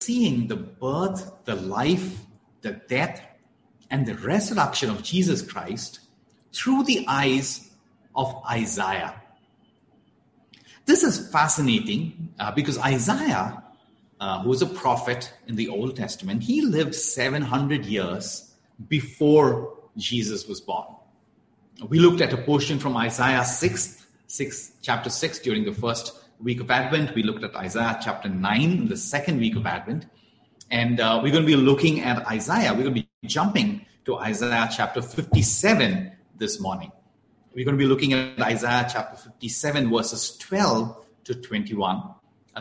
Seeing the birth, the life, the death, and the resurrection of Jesus Christ through the eyes of Isaiah. This is fascinating because Isaiah, who was a prophet in the Old Testament, he lived 700 years before Jesus was born. We looked at a portion from Isaiah 6, chapter 6 during the first week of Advent. We looked at Isaiah chapter 9 in the second week of Advent. And we're going to be looking at Isaiah. We're going to be jumping to Isaiah chapter 57 this morning. We're going to be looking at Isaiah chapter 57, verses 12 to 21.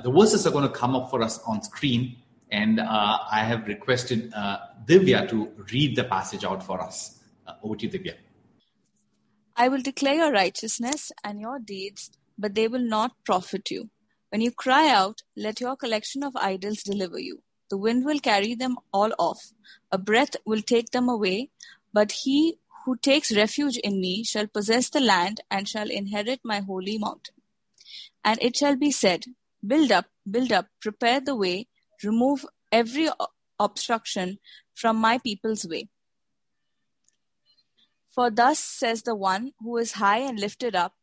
The verses are going to come up for us on screen. And I have requested Divya to read the passage out for us. Over to you, Divya. I will declare your righteousness and your deeds, but they will not profit you. When you cry out, let your collection of idols deliver you. The wind will carry them all off. A breath will take them away. But he who takes refuge in me shall possess the land and shall inherit my holy mountain. And it shall be said, build up, prepare the way, remove every obstruction from my people's way. For thus says the one who is high and lifted up,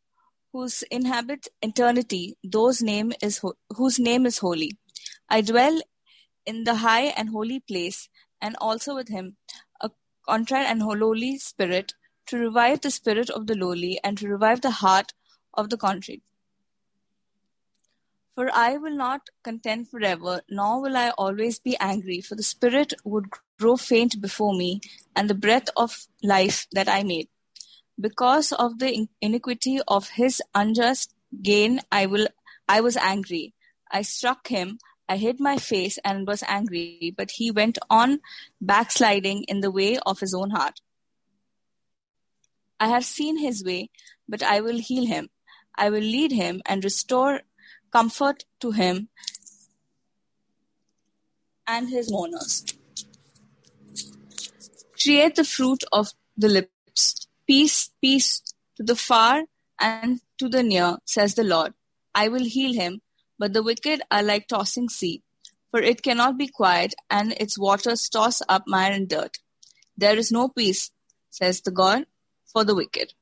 whose inhabits eternity, whose name is holy. I dwell in the high and holy place, and also with him a contrite and lowly spirit, to revive the spirit of the lowly and to revive the heart of the contrite. For I will not contend forever, nor will I always be angry, for the spirit would grow faint before me, and the breath of life that I made. Because of the iniquity of his unjust gain, I was angry. I struck him, I hid my face and was angry, but he went on backsliding in the way of his own heart. I have seen his way, but I will heal him. I will lead him and restore comfort to him and his mourners. Create the fruit of the lips. Peace, peace to the far and to the near, says the Lord. I will heal him, but the wicked are like tossing sea, for it cannot be quiet, and its waters toss up mire and dirt. There is no peace, says the God, for the wicked.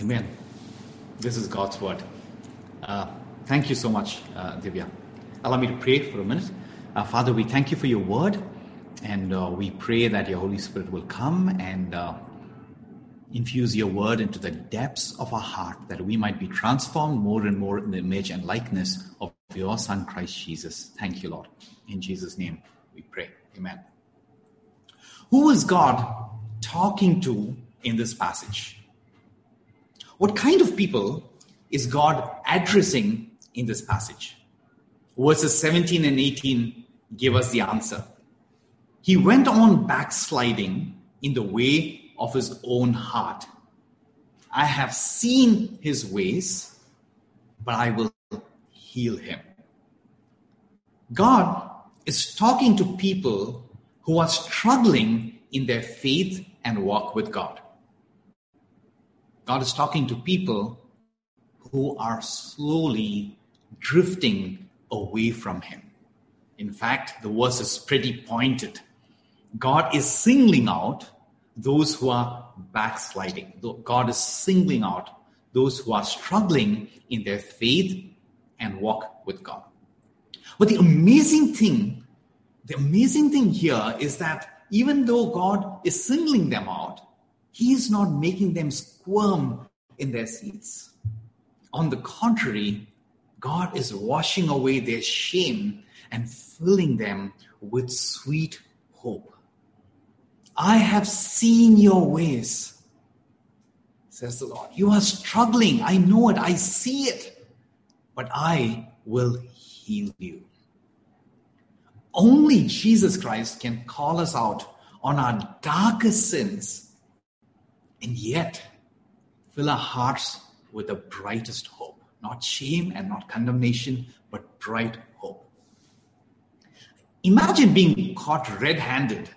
Amen. This is God's word. Thank you so much, Divya. Allow me to pray for a minute. Father, we thank you for your word, and we pray that your Holy Spirit will come and infuse your word into the depths of our heart, that we might be transformed more and more in the image and likeness of your Son, Christ Jesus. Thank you, Lord. In Jesus' name we pray. Amen. Who is God talking to in this passage? What kind of people is God addressing in this passage? Verses 17 and 18 give us the answer. He went on backsliding in the way of his own heart. I have seen his ways, but I will heal him. God is talking to people who are struggling in their faith and walk with God. God is talking to people who are slowly drifting away from him. In fact, the verse is pretty pointed. God is singling out those who are backsliding. God is singling out those who are struggling in their faith and walk with God. But the amazing thing here is that even though God is singling them out, he is not making them squirm in their seats. On the contrary, God is washing away their shame and filling them with sweet hope. I have seen your ways, says the Lord. You are struggling. I know it. I see it. But I will heal you. Only Jesus Christ can call us out on our darkest sins and yet fill our hearts with the brightest hope. Not shame and not condemnation, but bright hope. Imagine being caught red-handed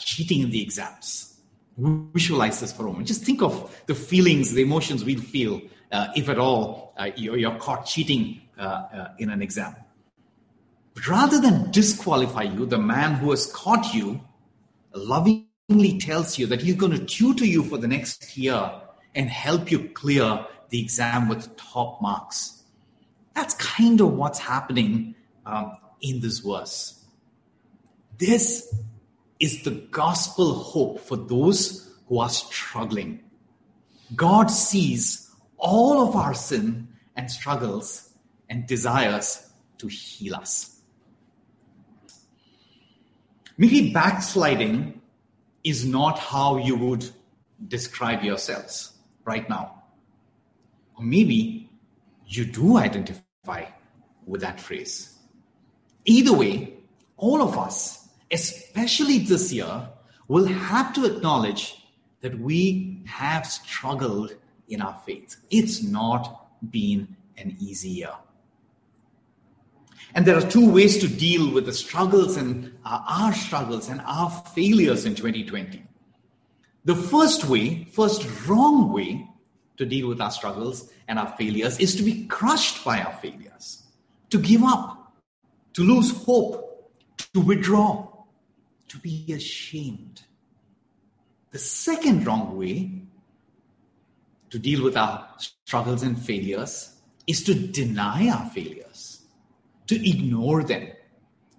cheating in the exams. Visualize this for a moment. Just think of the feelings, the emotions we'll feel if at all you're caught cheating in an exam. But rather than disqualify you, the man who has caught you lovingly tells you that he's going to tutor you for the next year and help you clear the exam with top marks. That's kind of what's happening in this verse. This is the gospel hope for those who are struggling. God sees all of our sin and struggles and desires to heal us. Maybe backsliding is not how you would describe yourselves right now. Or maybe you do identify with that phrase. Either way, all of us, especially this year, will have to acknowledge that we have struggled in our faith. It's not been an easy year. And there are two ways to deal with the struggles and our struggles and our failures in 2020. The first wrong way to deal with our struggles and our failures is to be crushed by our failures, to give up, to lose hope, to withdraw, to be ashamed. The second wrong way to deal with our struggles and failures is to deny our failures, to ignore them,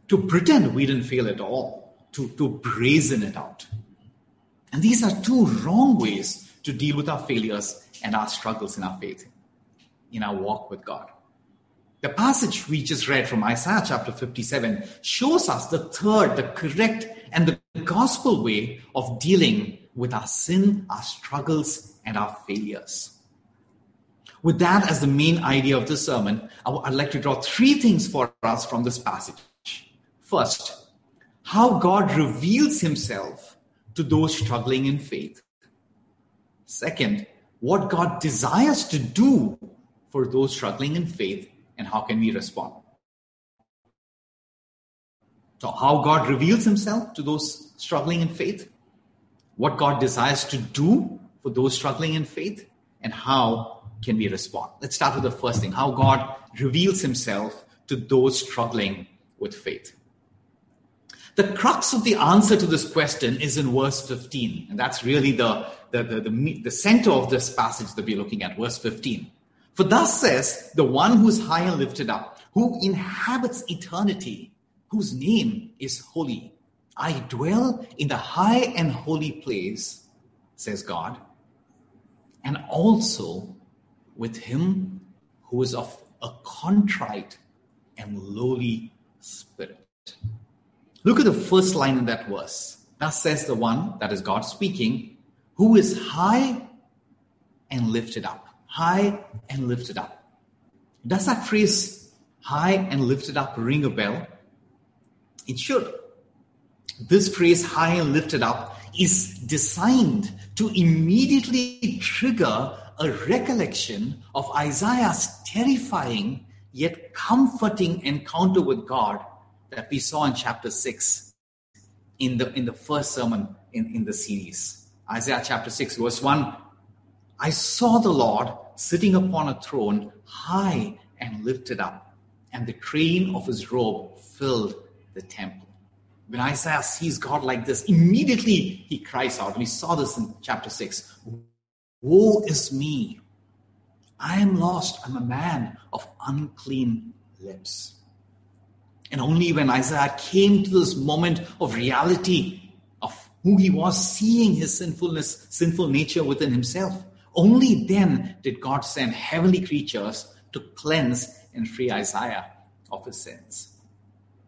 to pretend we didn't fail at all, to brazen it out. And these are two wrong ways to deal with our failures and our struggles in our faith, in our walk with God. The passage we just read from Isaiah chapter 57 shows us the third, the correct, and the gospel way of dealing with our sin, our struggles, and our failures. With that as the main idea of this sermon, I'd like to draw three things for us from this passage. First, how God reveals himself to those struggling in faith. Second, what God desires to do for those struggling in faith, and how can we respond? So how God reveals himself to those struggling in faith, what God desires to do for those struggling in faith, and how can we respond? Let's start with the first thing, how God reveals himself to those struggling with faith. The crux of the answer to this question is in verse 15, and that's really the center of this passage that we're looking at, verse 15. For thus says the one who is high and lifted up, who inhabits eternity, whose name is holy. I dwell in the high and holy place, says God, and also with him who is of a contrite and lowly spirit. Look at the first line in that verse. Thus says the one, that is God speaking, who is high and lifted up. High and lifted up. Does that phrase, high and lifted up, ring a bell? It should. This phrase, high and lifted up, is designed to immediately trigger a recollection of Isaiah's terrifying yet comforting encounter with God that we saw in chapter 6 in the first sermon in the series. Isaiah chapter 6 verse 1, I saw the Lord sitting upon a throne high and lifted up, and the train of his robe filled the temple. When Isaiah sees God like this, immediately he cries out. We saw this in chapter 6. Woe is me. I am lost. I'm a man of unclean lips. And only when Isaiah came to this moment of reality of who he was, seeing his sinful nature within himself, only then did God send heavenly creatures to cleanse and free Isaiah of his sins.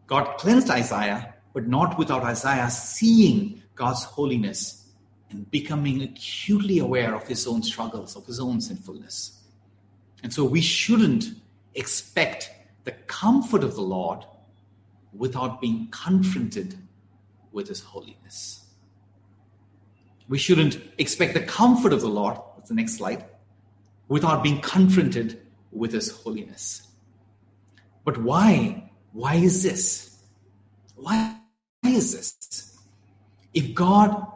God cleansed Isaiah, but not without Isaiah seeing God's holiness and becoming acutely aware of his own struggles, of his own sinfulness. And so we shouldn't expect the comfort of the Lord without being confronted with his holiness. We shouldn't expect the comfort of the Lord, that's the next slide, without being confronted with his holiness. But why? Why is this? Why is this? If God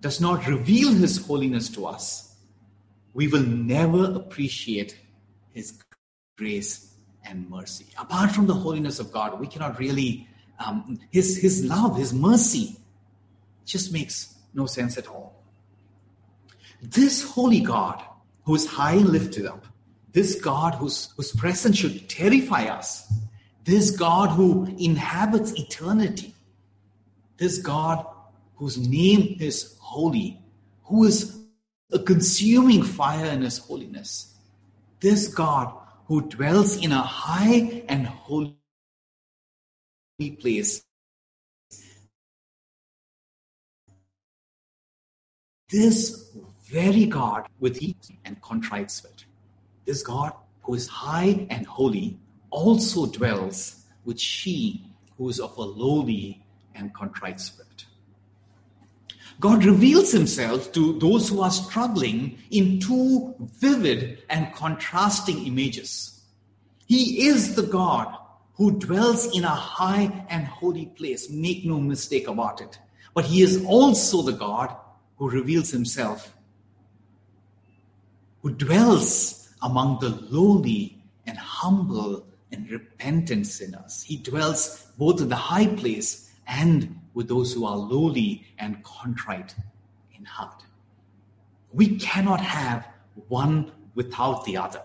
does not reveal his holiness to us, we will never appreciate his grace and mercy. Apart from the holiness of God, we cannot really, his love, his mercy just makes no sense at all. This holy God who is high and lifted up, this God whose presence should terrify us, this God who inhabits eternity, this God whose name is holy, who is a consuming fire in his holiness, this God who dwells in a high and holy place, this very God with heat and contrite spirit, this God who is high and holy also dwells with she who is of a lowly and contrite spirit. God reveals himself to those who are struggling in two vivid and contrasting images. He is the God who dwells in a high and holy place. Make no mistake about it. But he is also the God who reveals himself, who dwells among the lowly and humble and repentant sinners. He dwells both in the high place and with those who are lowly and contrite in heart. We cannot have one without the other.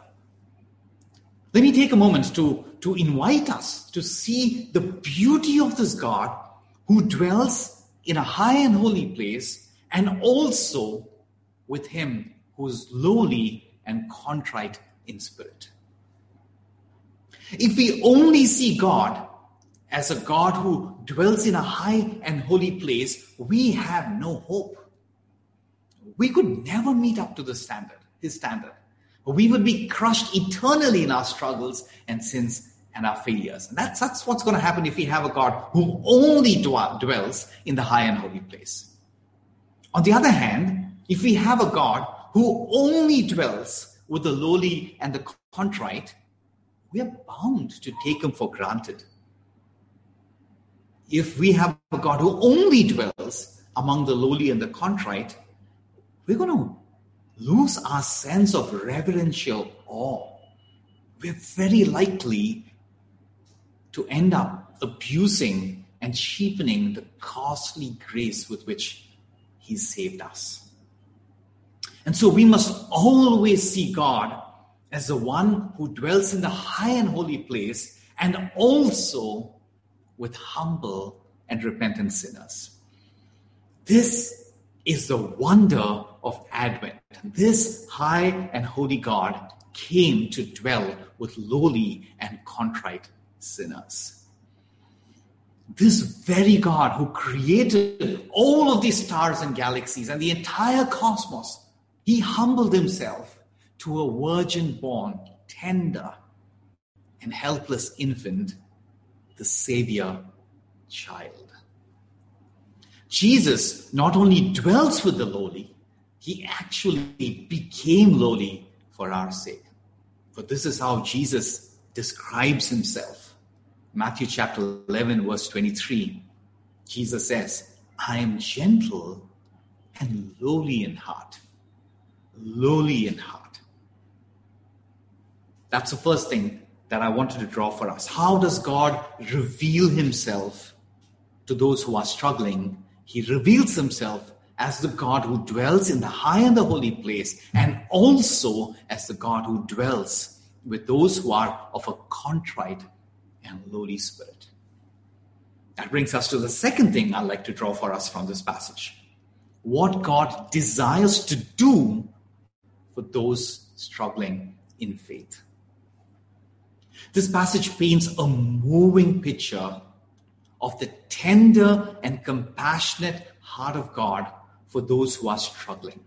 Let me take a moment to invite us to see the beauty of this God who dwells in a high and holy place, and also with him who is lowly and contrite in spirit. If we only see God as a God who dwells in a high and holy place, we have no hope. We could never meet up to the standard, his standard. We would be crushed eternally in our struggles and sins and our failures. And that's what's going to happen if we have a God who only dwells in the high and holy place. On the other hand, if we have a God who only dwells with the lowly and the contrite, we are bound to take him for granted. If we have a God who only dwells among the lowly and the contrite, we're going to lose our sense of reverential awe. We're very likely to end up abusing and cheapening the costly grace with which he saved us. And so we must always see God as the one who dwells in the high and holy place, and also with humble and repentant sinners. This is the wonder of Advent. This high and holy God came to dwell with lowly and contrite sinners. This very God who created all of these stars and galaxies and the entire cosmos, he humbled himself to a virgin-born, tender, and helpless infant, the Savior child. Jesus not only dwells with the lowly, he actually became lowly for our sake. For this is how Jesus describes himself. Matthew chapter 11, verse 23, Jesus says, I am gentle and lowly in heart. Lowly in heart. That's the first thing that I wanted to draw for us. How does God reveal himself to those who are struggling? He reveals himself as the God who dwells in the high and the holy place, and also as the God who dwells with those who are of a contrite and lowly spirit. That brings us to the second thing I'd like to draw for us from this passage. What God desires to do for those struggling in faith. This passage paints a moving picture of the tender and compassionate heart of God for those who are struggling.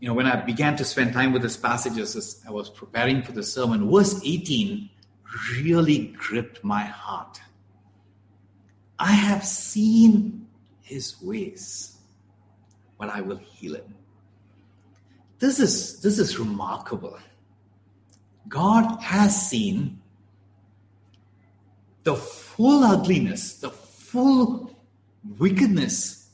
You know, when I began to spend time with this passage as I was preparing for the sermon, verse 18 really gripped my heart. I have seen his ways, but I will heal him. This is remarkable. God has seen the full ugliness, the full wickedness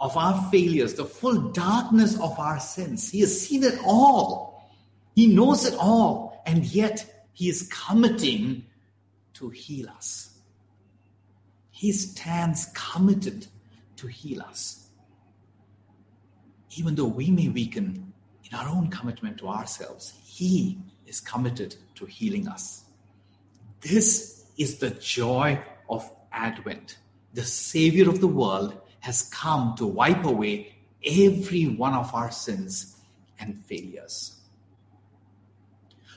of our failures, the full darkness of our sins. He has seen it all. He knows it all. And yet He is committing to heal us. He stands committed to heal us. Even though we may weaken in our own commitment to ourselves, He is committed to healing us. This is the joy of Advent. The Savior of the world has come to wipe away every one of our sins and failures.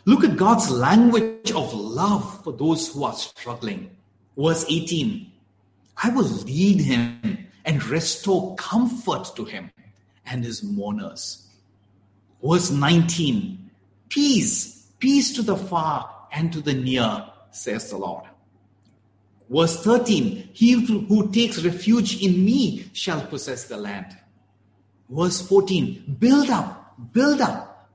Look at God's language of love for those who are struggling. Verse 18, I will lead him and restore comfort to him and his mourners. Verse 19, peace, peace to the far and to the near, says the Lord. Verse 13, he who takes refuge in me shall possess the land. Verse 14, build up,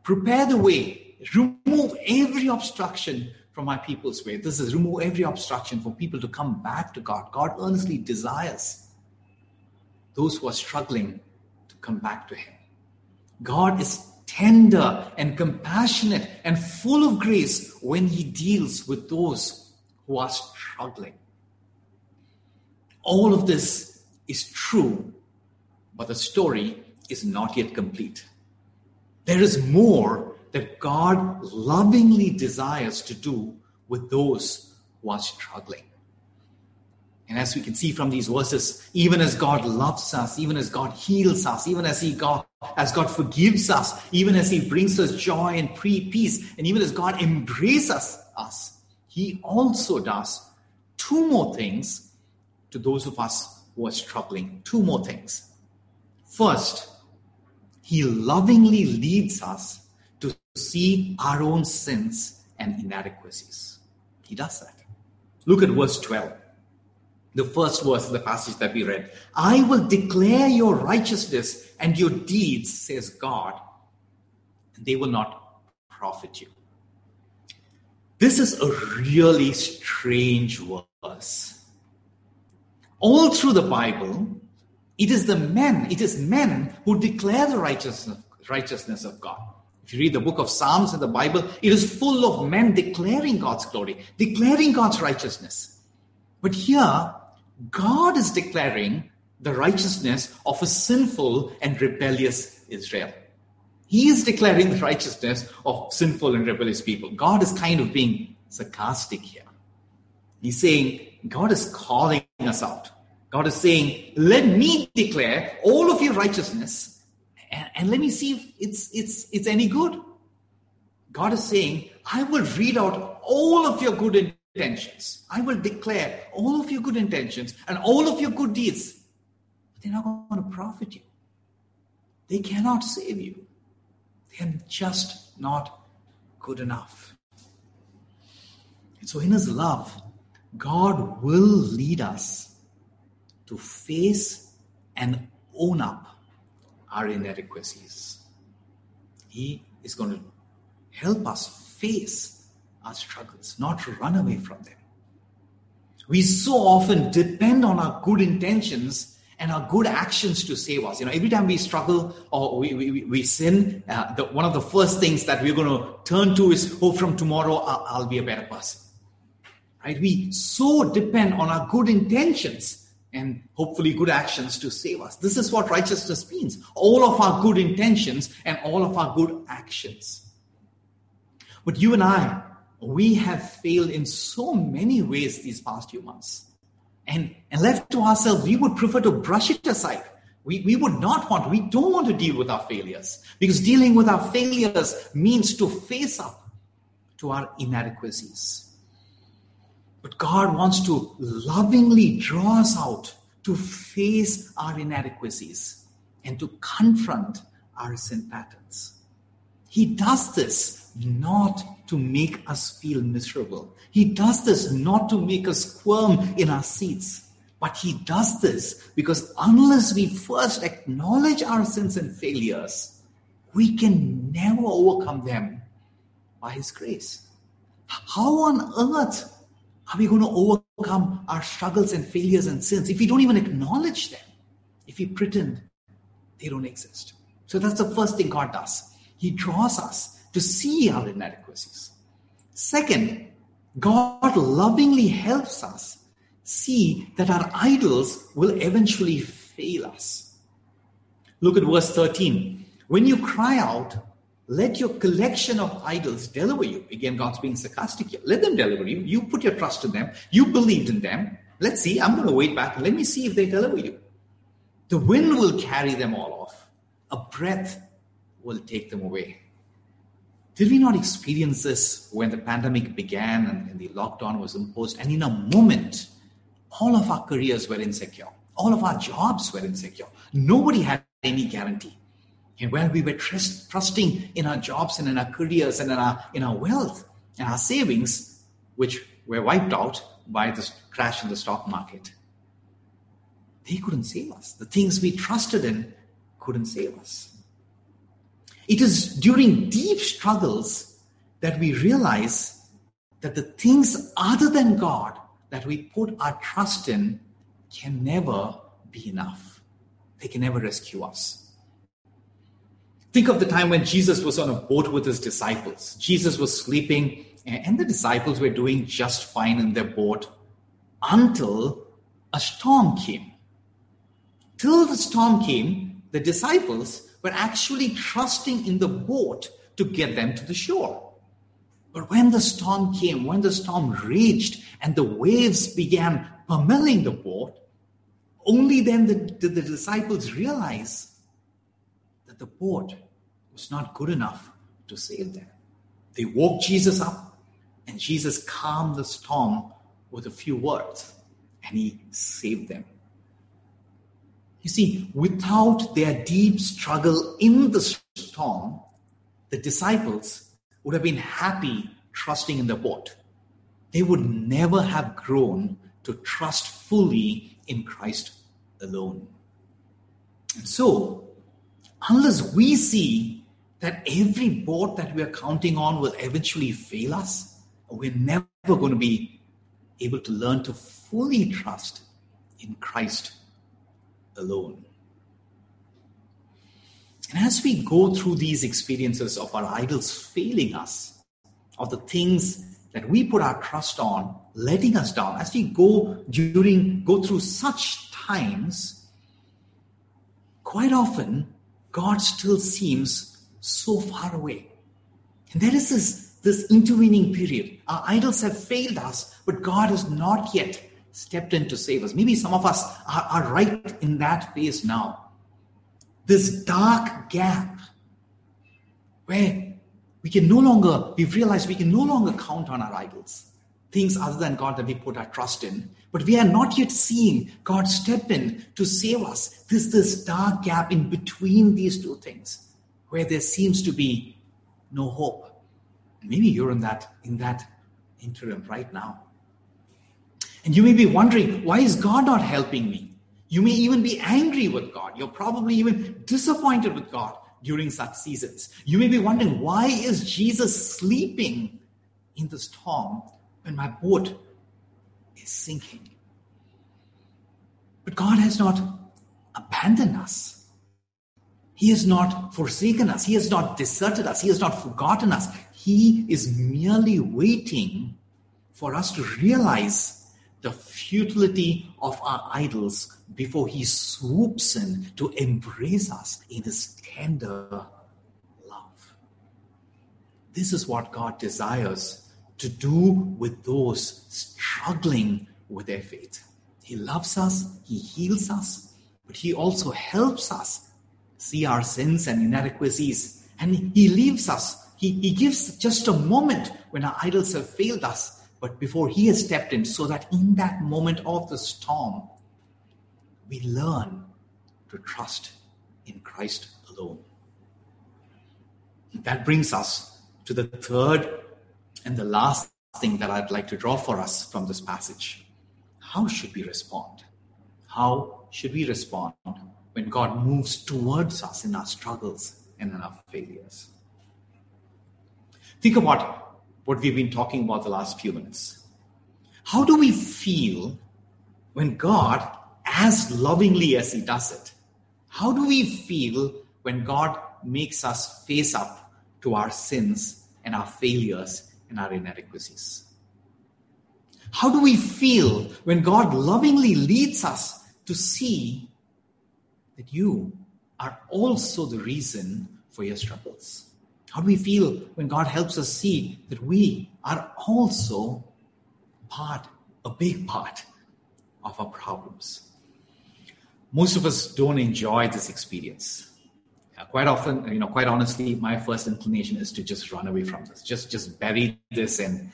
prepare the way, remove every obstruction from my people's way. This is remove every obstruction for people to come back to God. God earnestly desires those who are struggling to come back to Him. God is tender and compassionate and full of grace when He deals with those who are struggling. All of this is true, but the story is not yet complete. There is more that God lovingly desires to do with those who are struggling. And as we can see from these verses, even as God loves us, even as God heals us, even as God forgives us, even as He brings us joy and peace, and even as God embraces us, He also does two more things to those of us who are struggling. Two more things. First, He lovingly leads us to see our own sins and inadequacies. He does that. Look at verse 12. The first verse of the passage that we read. I will declare your righteousness and your deeds, says God, and they will not profit you. This is a really strange verse. All through the Bible, it is men who declare the righteousness of God. If you read the book of Psalms in the Bible, it is full of men declaring God's glory, declaring God's righteousness. But here, God is declaring the righteousness of a sinful and rebellious Israel. He is declaring the righteousness of sinful and rebellious people. God is kind of being sarcastic here. He's saying, God is calling us out. God is saying, let me declare all of your righteousness and let me see if it's any good. God is saying, I will read out all of your good intentions. I will declare all of your good intentions and all of your good deeds. But they're not going to profit you. They cannot save you. They're just not good enough. And so in His love, God will lead us to face and own up our inadequacies. He is going to help us face our struggles, not run away from them. We so often depend on our good intentions and our good actions to save us. You know, every time we struggle or we sin, one of the first things that we're going to turn to is, oh, from tomorrow, I'll be a better person. Right? We so depend on our good intentions and hopefully good actions to save us. This is what righteousness means. All of our good intentions and all of our good actions. But you and I, we have failed in so many ways these past few months. And left to ourselves, we would prefer to brush it aside. We don't want to deal with our failures. Because dealing with our failures means to face up to our inadequacies. But God wants to lovingly draw us out to face our inadequacies and to confront our sin patterns. He does this not to make us feel miserable. He does this not to make us squirm in our seats. But He does this because unless we first acknowledge our sins and failures, we can never overcome them by His grace. How on earth are we going to overcome our struggles and failures and sins if we don't even acknowledge them, if we pretend they don't exist? So that's the first thing God does. He draws us to see our inadequacies. Second, God lovingly helps us see that our idols will eventually fail us. Look at verse 13. When you cry out, let your collection of idols deliver you. Again, God's being sarcastic here. Let them deliver you. You put your trust in them. You believed in them. Let's see. I'm going to wait back. Let me see if they deliver you. The wind will carry them all off. A breath will take them away. Did we not experience this when the pandemic began and the lockdown was imposed? And in a moment, all of our careers were insecure. All of our jobs were insecure. Nobody had any guarantee. And while we were trusting in our jobs and in our careers and in our wealth and our savings, which were wiped out by this crash in the stock market, they couldn't save us. The things we trusted in couldn't save us. It is during deep struggles that we realize that the things other than God that we put our trust in can never be enough. They can never rescue us. Think of the time when Jesus was on a boat with his disciples. Jesus was sleeping, and the disciples were doing just fine in their boat until a storm came. Till the storm came, the disciples were actually trusting in the boat to get them to the shore. But when the storm came, when the storm raged and the waves began pummeling the boat, only then did the disciples realize that the boat was not good enough to save them. They woke Jesus up, and Jesus calmed the storm with a few words, and he saved them. You see, without their deep struggle in the storm, the disciples would have been happy trusting in the boat. They would never have grown to trust fully in Christ alone. And so, unless we see that every boat that we are counting on will eventually fail us, we're never going to be able to learn to fully trust in Christ alone. And as we go through these experiences of our idols failing us, of the things that we put our trust on letting us down, as we go through such times, quite often God still seems so far away. And there is this intervening period. Our idols have failed us, but God has not yet stepped in to save us. Maybe some of us are right in that phase now. This dark gap where we've realized we can no longer count on our idols, things other than God that we put our trust in, but we are not yet seeing God step in to save us. This dark gap in between these two things where there seems to be no hope. Maybe you're in that interim right now. And you may be wondering, why is God not helping me? You may even be angry with God. You're probably even disappointed with God during such seasons. You may be wondering, why is Jesus sleeping in the storm when my boat is sinking? But God has not abandoned us. He has not forsaken us. He has not deserted us. He has not forgotten us. He is merely waiting for us to realize the futility of our idols before he swoops in to embrace us in his tender love. This is what God desires to do with those struggling with their faith. He loves us, he heals us, but he also helps us see our sins and inadequacies. And he leaves us, he gives just a moment when our idols have failed us, but before he has stepped in, so that in that moment of the storm, we learn to trust in Christ alone. And that brings us to the third and the last thing that I'd like to draw for us from this passage. How should we respond? How should we respond when God moves towards us in our struggles and in our failures? Think about what we've been talking about the last few minutes. How do we feel when God, as lovingly as he does it, how do we feel when God makes us face up to our sins and our failures in our inadequacies? How do we feel when God lovingly leads us to see that you are also the reason for your struggles? How do we feel when God helps us see that we are also a big part of our problems? Most of us don't enjoy this experience. Quite often, quite honestly, my first inclination is to just run away from this. Just bury this and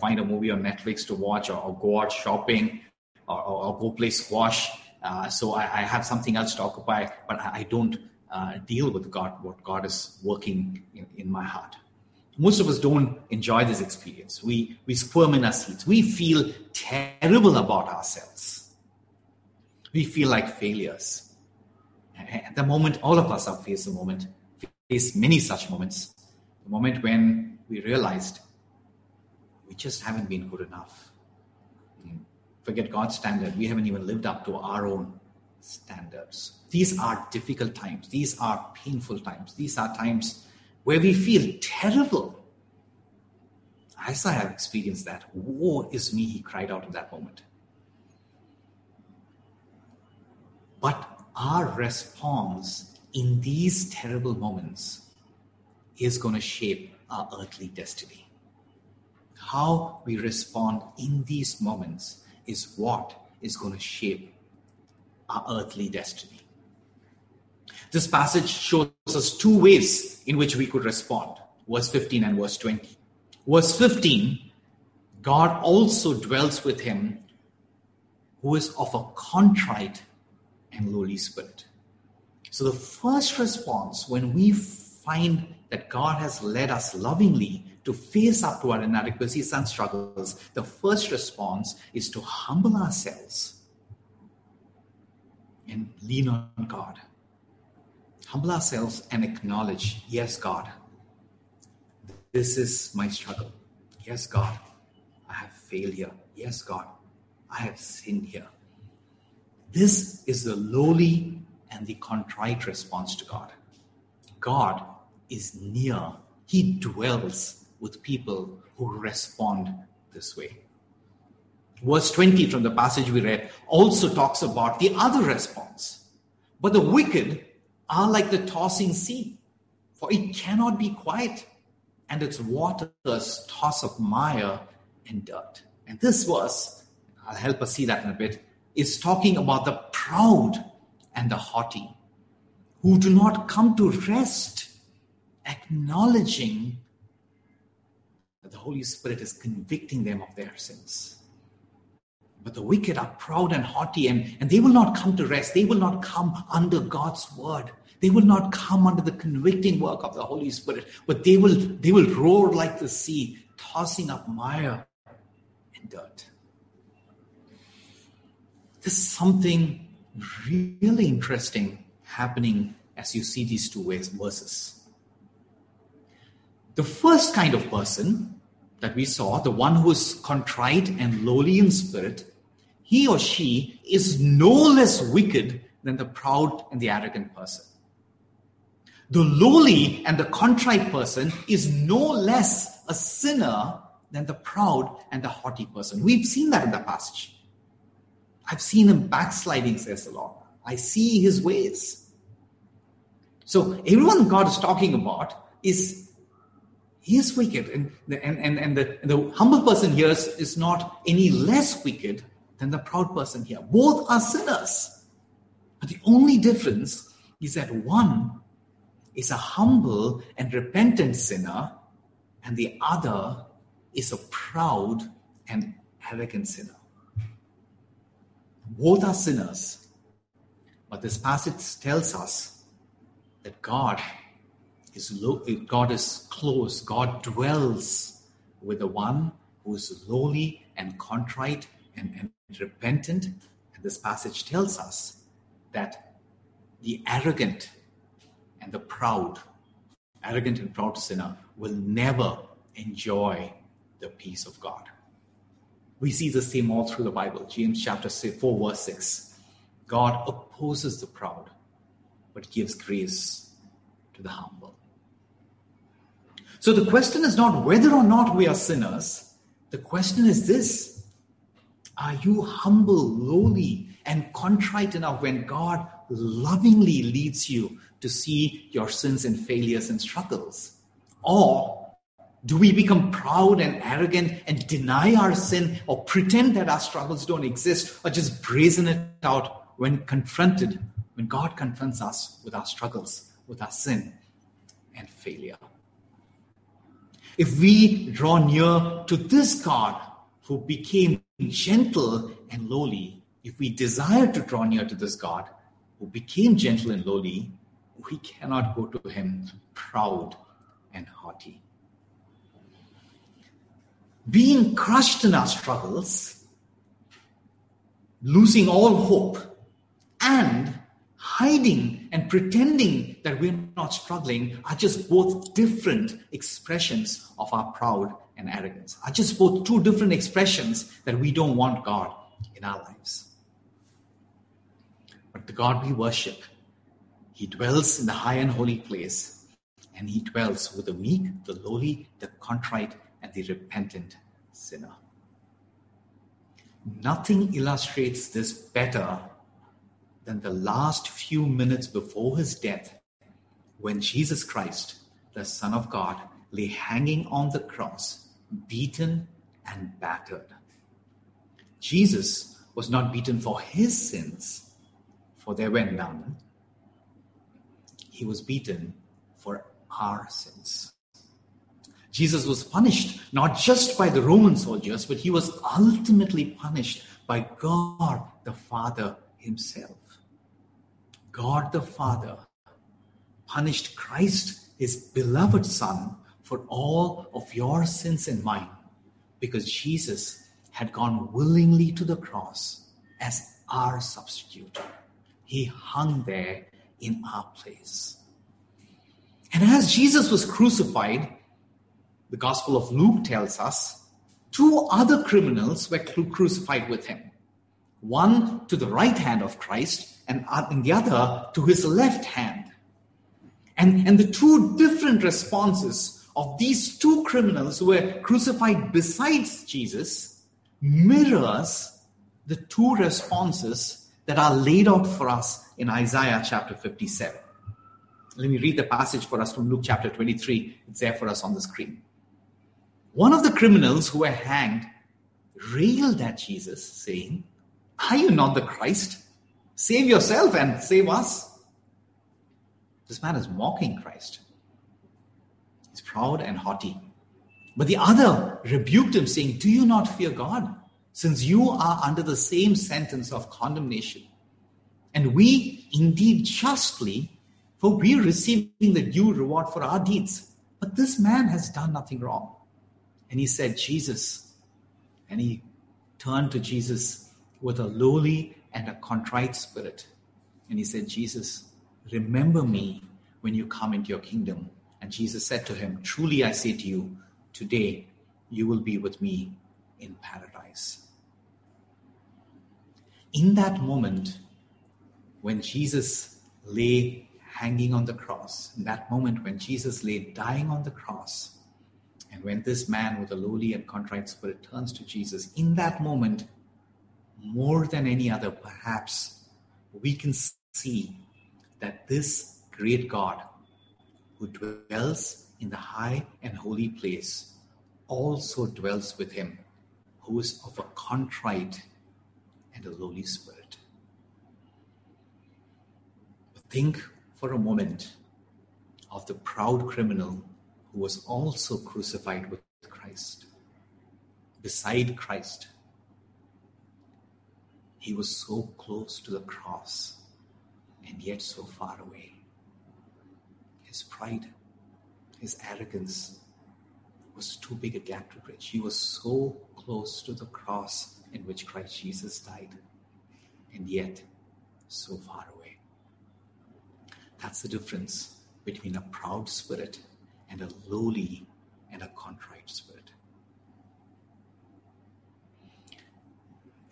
find a movie on Netflix to watch or go out shopping or go play squash. So I have something else to occupy, but I don't deal with God, what God is working in my heart. Most of us don't enjoy this experience. We squirm in our seats. We feel terrible about ourselves. We feel like failures. At the moment, all of us have faced many such moments. The moment when we realized we just haven't been good enough. Forget God's standard. We haven't even lived up to our own standards. These are difficult times. These are painful times. These are times where we feel terrible. Isaiah experienced that. Woe is me, he cried out in that moment. But our response in these terrible moments is going to shape our earthly destiny. How we respond in these moments is what is going to shape our earthly destiny. This passage shows us two ways in which we could respond. Verse 15 and verse 20. Verse 15, God also dwells with him who is of a contrite and lowly spirit. So the first response when we find that God has led us lovingly to face up to our inadequacies and struggles, the first response is to humble ourselves and lean on God. Humble ourselves and acknowledge, yes, God, this is my struggle. Yes, God, I have failed here. Yes, God, I have sinned here. This is the lowly and the contrite response to God. God is near. He dwells with people who respond this way. Verse 20 from the passage we read also talks about the other response. But the wicked are like the tossing sea, for it cannot be quiet, and its waters toss up mire and dirt. And this verse, I'll help us see that in a bit, is talking about the proud and the haughty who do not come to rest, acknowledging that the Holy Spirit is convicting them of their sins. But the wicked are proud and haughty, and they will not come to rest. They will not come under God's word. They will not come under the convicting work of the Holy Spirit, but they will roar like the sea, tossing up mire and dirt. There's something really interesting happening as you see these two verses. The first kind of person that we saw, the one who is contrite and lowly in spirit, he or she is no less wicked than the proud and the arrogant person. The lowly and the contrite person is no less a sinner than the proud and the haughty person. We've seen that in the passage. I've seen him backsliding, says the Lord. I see his ways. So everyone God is talking about is wicked. And the humble person here is not any less wicked than the proud person here. Both are sinners. But the only difference is that one is a humble and repentant sinner, and the other is a proud and arrogant sinner. Both are sinners, but this passage tells us that God is close. God dwells with the one who is lowly and contrite and repentant. And this passage tells us that the arrogant and proud sinner will never enjoy the peace of God. We see the same all through the Bible. James chapter 4, verse 6. God opposes the proud, but gives grace to the humble. So the question is not whether or not we are sinners. The question is this: are you humble, lowly, and contrite enough when God lovingly leads you to see your sins and failures and struggles? Or do we become proud and arrogant and deny our sin or pretend that our struggles don't exist or just brazen it out when confronted, when God confronts us with our struggles, with our sin and failure? If we draw near to this God who became gentle and lowly, if we desire to draw near to this God who became gentle and lowly, we cannot go to him proud and haughty. Being crushed in our struggles, losing all hope, and hiding and pretending that we're not struggling are just both different expressions of our pride and arrogance, are just both two different expressions that we don't want God in our lives. But the God we worship, he dwells in the high and holy place, and he dwells with the meek, the lowly, the contrite, and the repentant sinner. Nothing illustrates this better than the last few minutes before his death, when Jesus Christ, the Son of God, lay hanging on the cross, beaten and battered. Jesus was not beaten for his sins, for there were none. He was beaten for our sins. Jesus was punished not just by the Roman soldiers, but he was ultimately punished by God the Father himself. God the Father punished Christ, his beloved Son, for all of your sins and mine, because Jesus had gone willingly to the cross as our substitute. He hung there in our place. And as Jesus was crucified, the Gospel of Luke tells us, two other criminals were crucified with him. One to the right hand of Christ and the other to his left hand. And the two different responses of these two criminals who were crucified besides Jesus mirrors the two responses that are laid out for us in Isaiah chapter 57. Let me read the passage for us from Luke chapter 23. It's there for us on the screen. One of the criminals who were hanged railed at Jesus, saying, "Are you not the Christ? Save yourself and save us." This man is mocking Christ. He's proud and haughty. But the other rebuked him, saying, "Do you not fear God, since you are under the same sentence of condemnation? And we indeed justly, for we are receiving the due reward for our deeds. But this man has done nothing wrong." And he said, "Jesus," and he turned to Jesus with a lowly and a contrite spirit. And he said, "Jesus, remember me when you come into your kingdom." And Jesus said to him, "Truly I say to you, today you will be with me in paradise." In that moment, when Jesus lay hanging on the cross, in that moment when Jesus lay dying on the cross, and when this man with a lowly and contrite spirit turns to Jesus, in that moment, more than any other perhaps, we can see that this great God who dwells in the high and holy place also dwells with him who is of a contrite and a lowly spirit. Think for a moment of the proud criminal who was also crucified with Christ, beside Christ. He was so close to the cross and yet so far away. His pride, his arrogance was too big a gap to bridge. He was so close to the cross in which Christ Jesus died and yet so far away. That's the difference between a proud spirit and a lowly and a contrite spirit.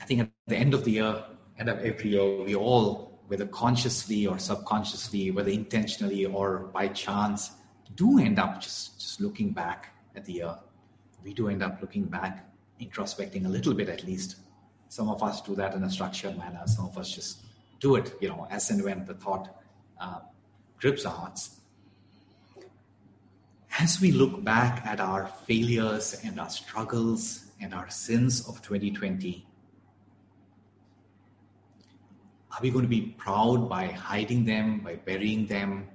I think at the end of the year, end of every year, we all, whether consciously or subconsciously, whether intentionally or by chance, do end up just looking back at the year. We do end up looking back, introspecting a little bit at least. Some of us do that in a structured manner. Some of us just do it, as and when the thought grips our hearts. As we look back at our failures and our struggles and our sins of 2020, are we going to be proud by hiding them, by burying them,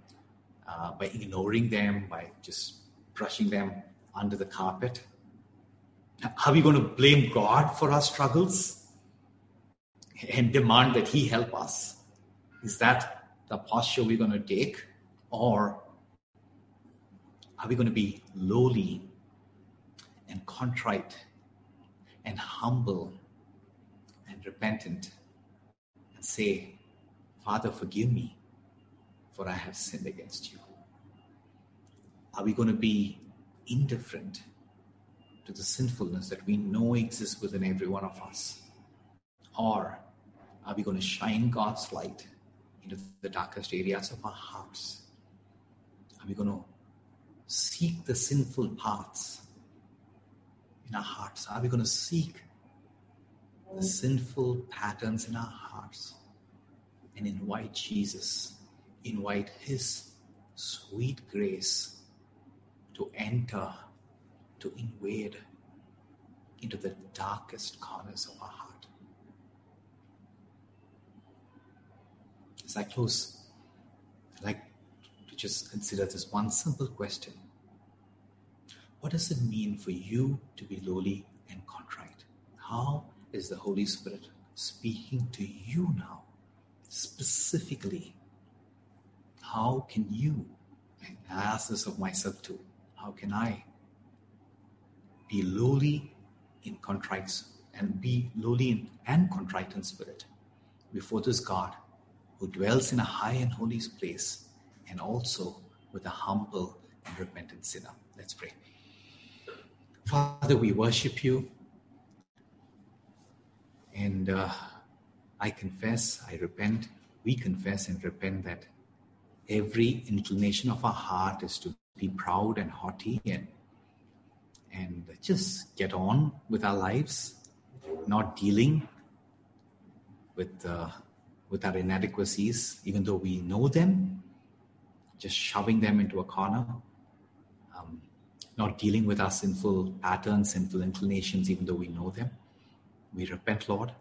by ignoring them, by just brushing them under the carpet? Are we going to blame God for our struggles and demand that He help us? Is that the posture we're going to take? Or are we going to be lowly and contrite and humble and repentant and say, Father, forgive me, for I have sinned against you? Are we going to be indifferent to the sinfulness that we know exists within every one of us? Or are we going to shine God's light into the darkest areas of our hearts? Are we going to seek the sinful paths in our hearts? Are we going to seek the sinful patterns in our hearts and invite Jesus, invite His sweet grace to enter, to invade into the darkest corners of our heart? As I close, I'd like to just consider this one simple question. What does it mean for you to be lowly and contrite? How is the Holy Spirit speaking to you now? Specifically, how can you, and I ask this of myself too, how can I be lowly in contrite and be lowly in, and contrite in spirit before this God who dwells in a high and holy place and also with a humble and repentant sinner? Let's pray. Father, we worship you. And I confess, I repent, we confess and repent that every inclination of our heart is to be proud and haughty and just get on with our lives, not dealing with our inadequacies, even though we know them, just shoving them into a corner, not dealing with our sinful patterns, sinful inclinations, even though we know them. We repent, Lord.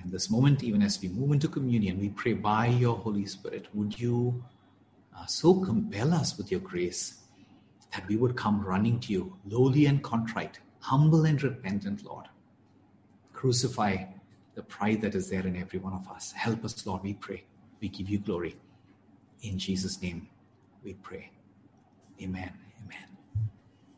And this moment, even as we move into communion, we pray by your Holy Spirit, would you so compel us with your grace that we would come running to you, lowly and contrite, humble and repentant, Lord. Crucify the pride that is there in every one of us. Help us, Lord, we pray. We give you glory. In Jesus' name, we pray. Amen.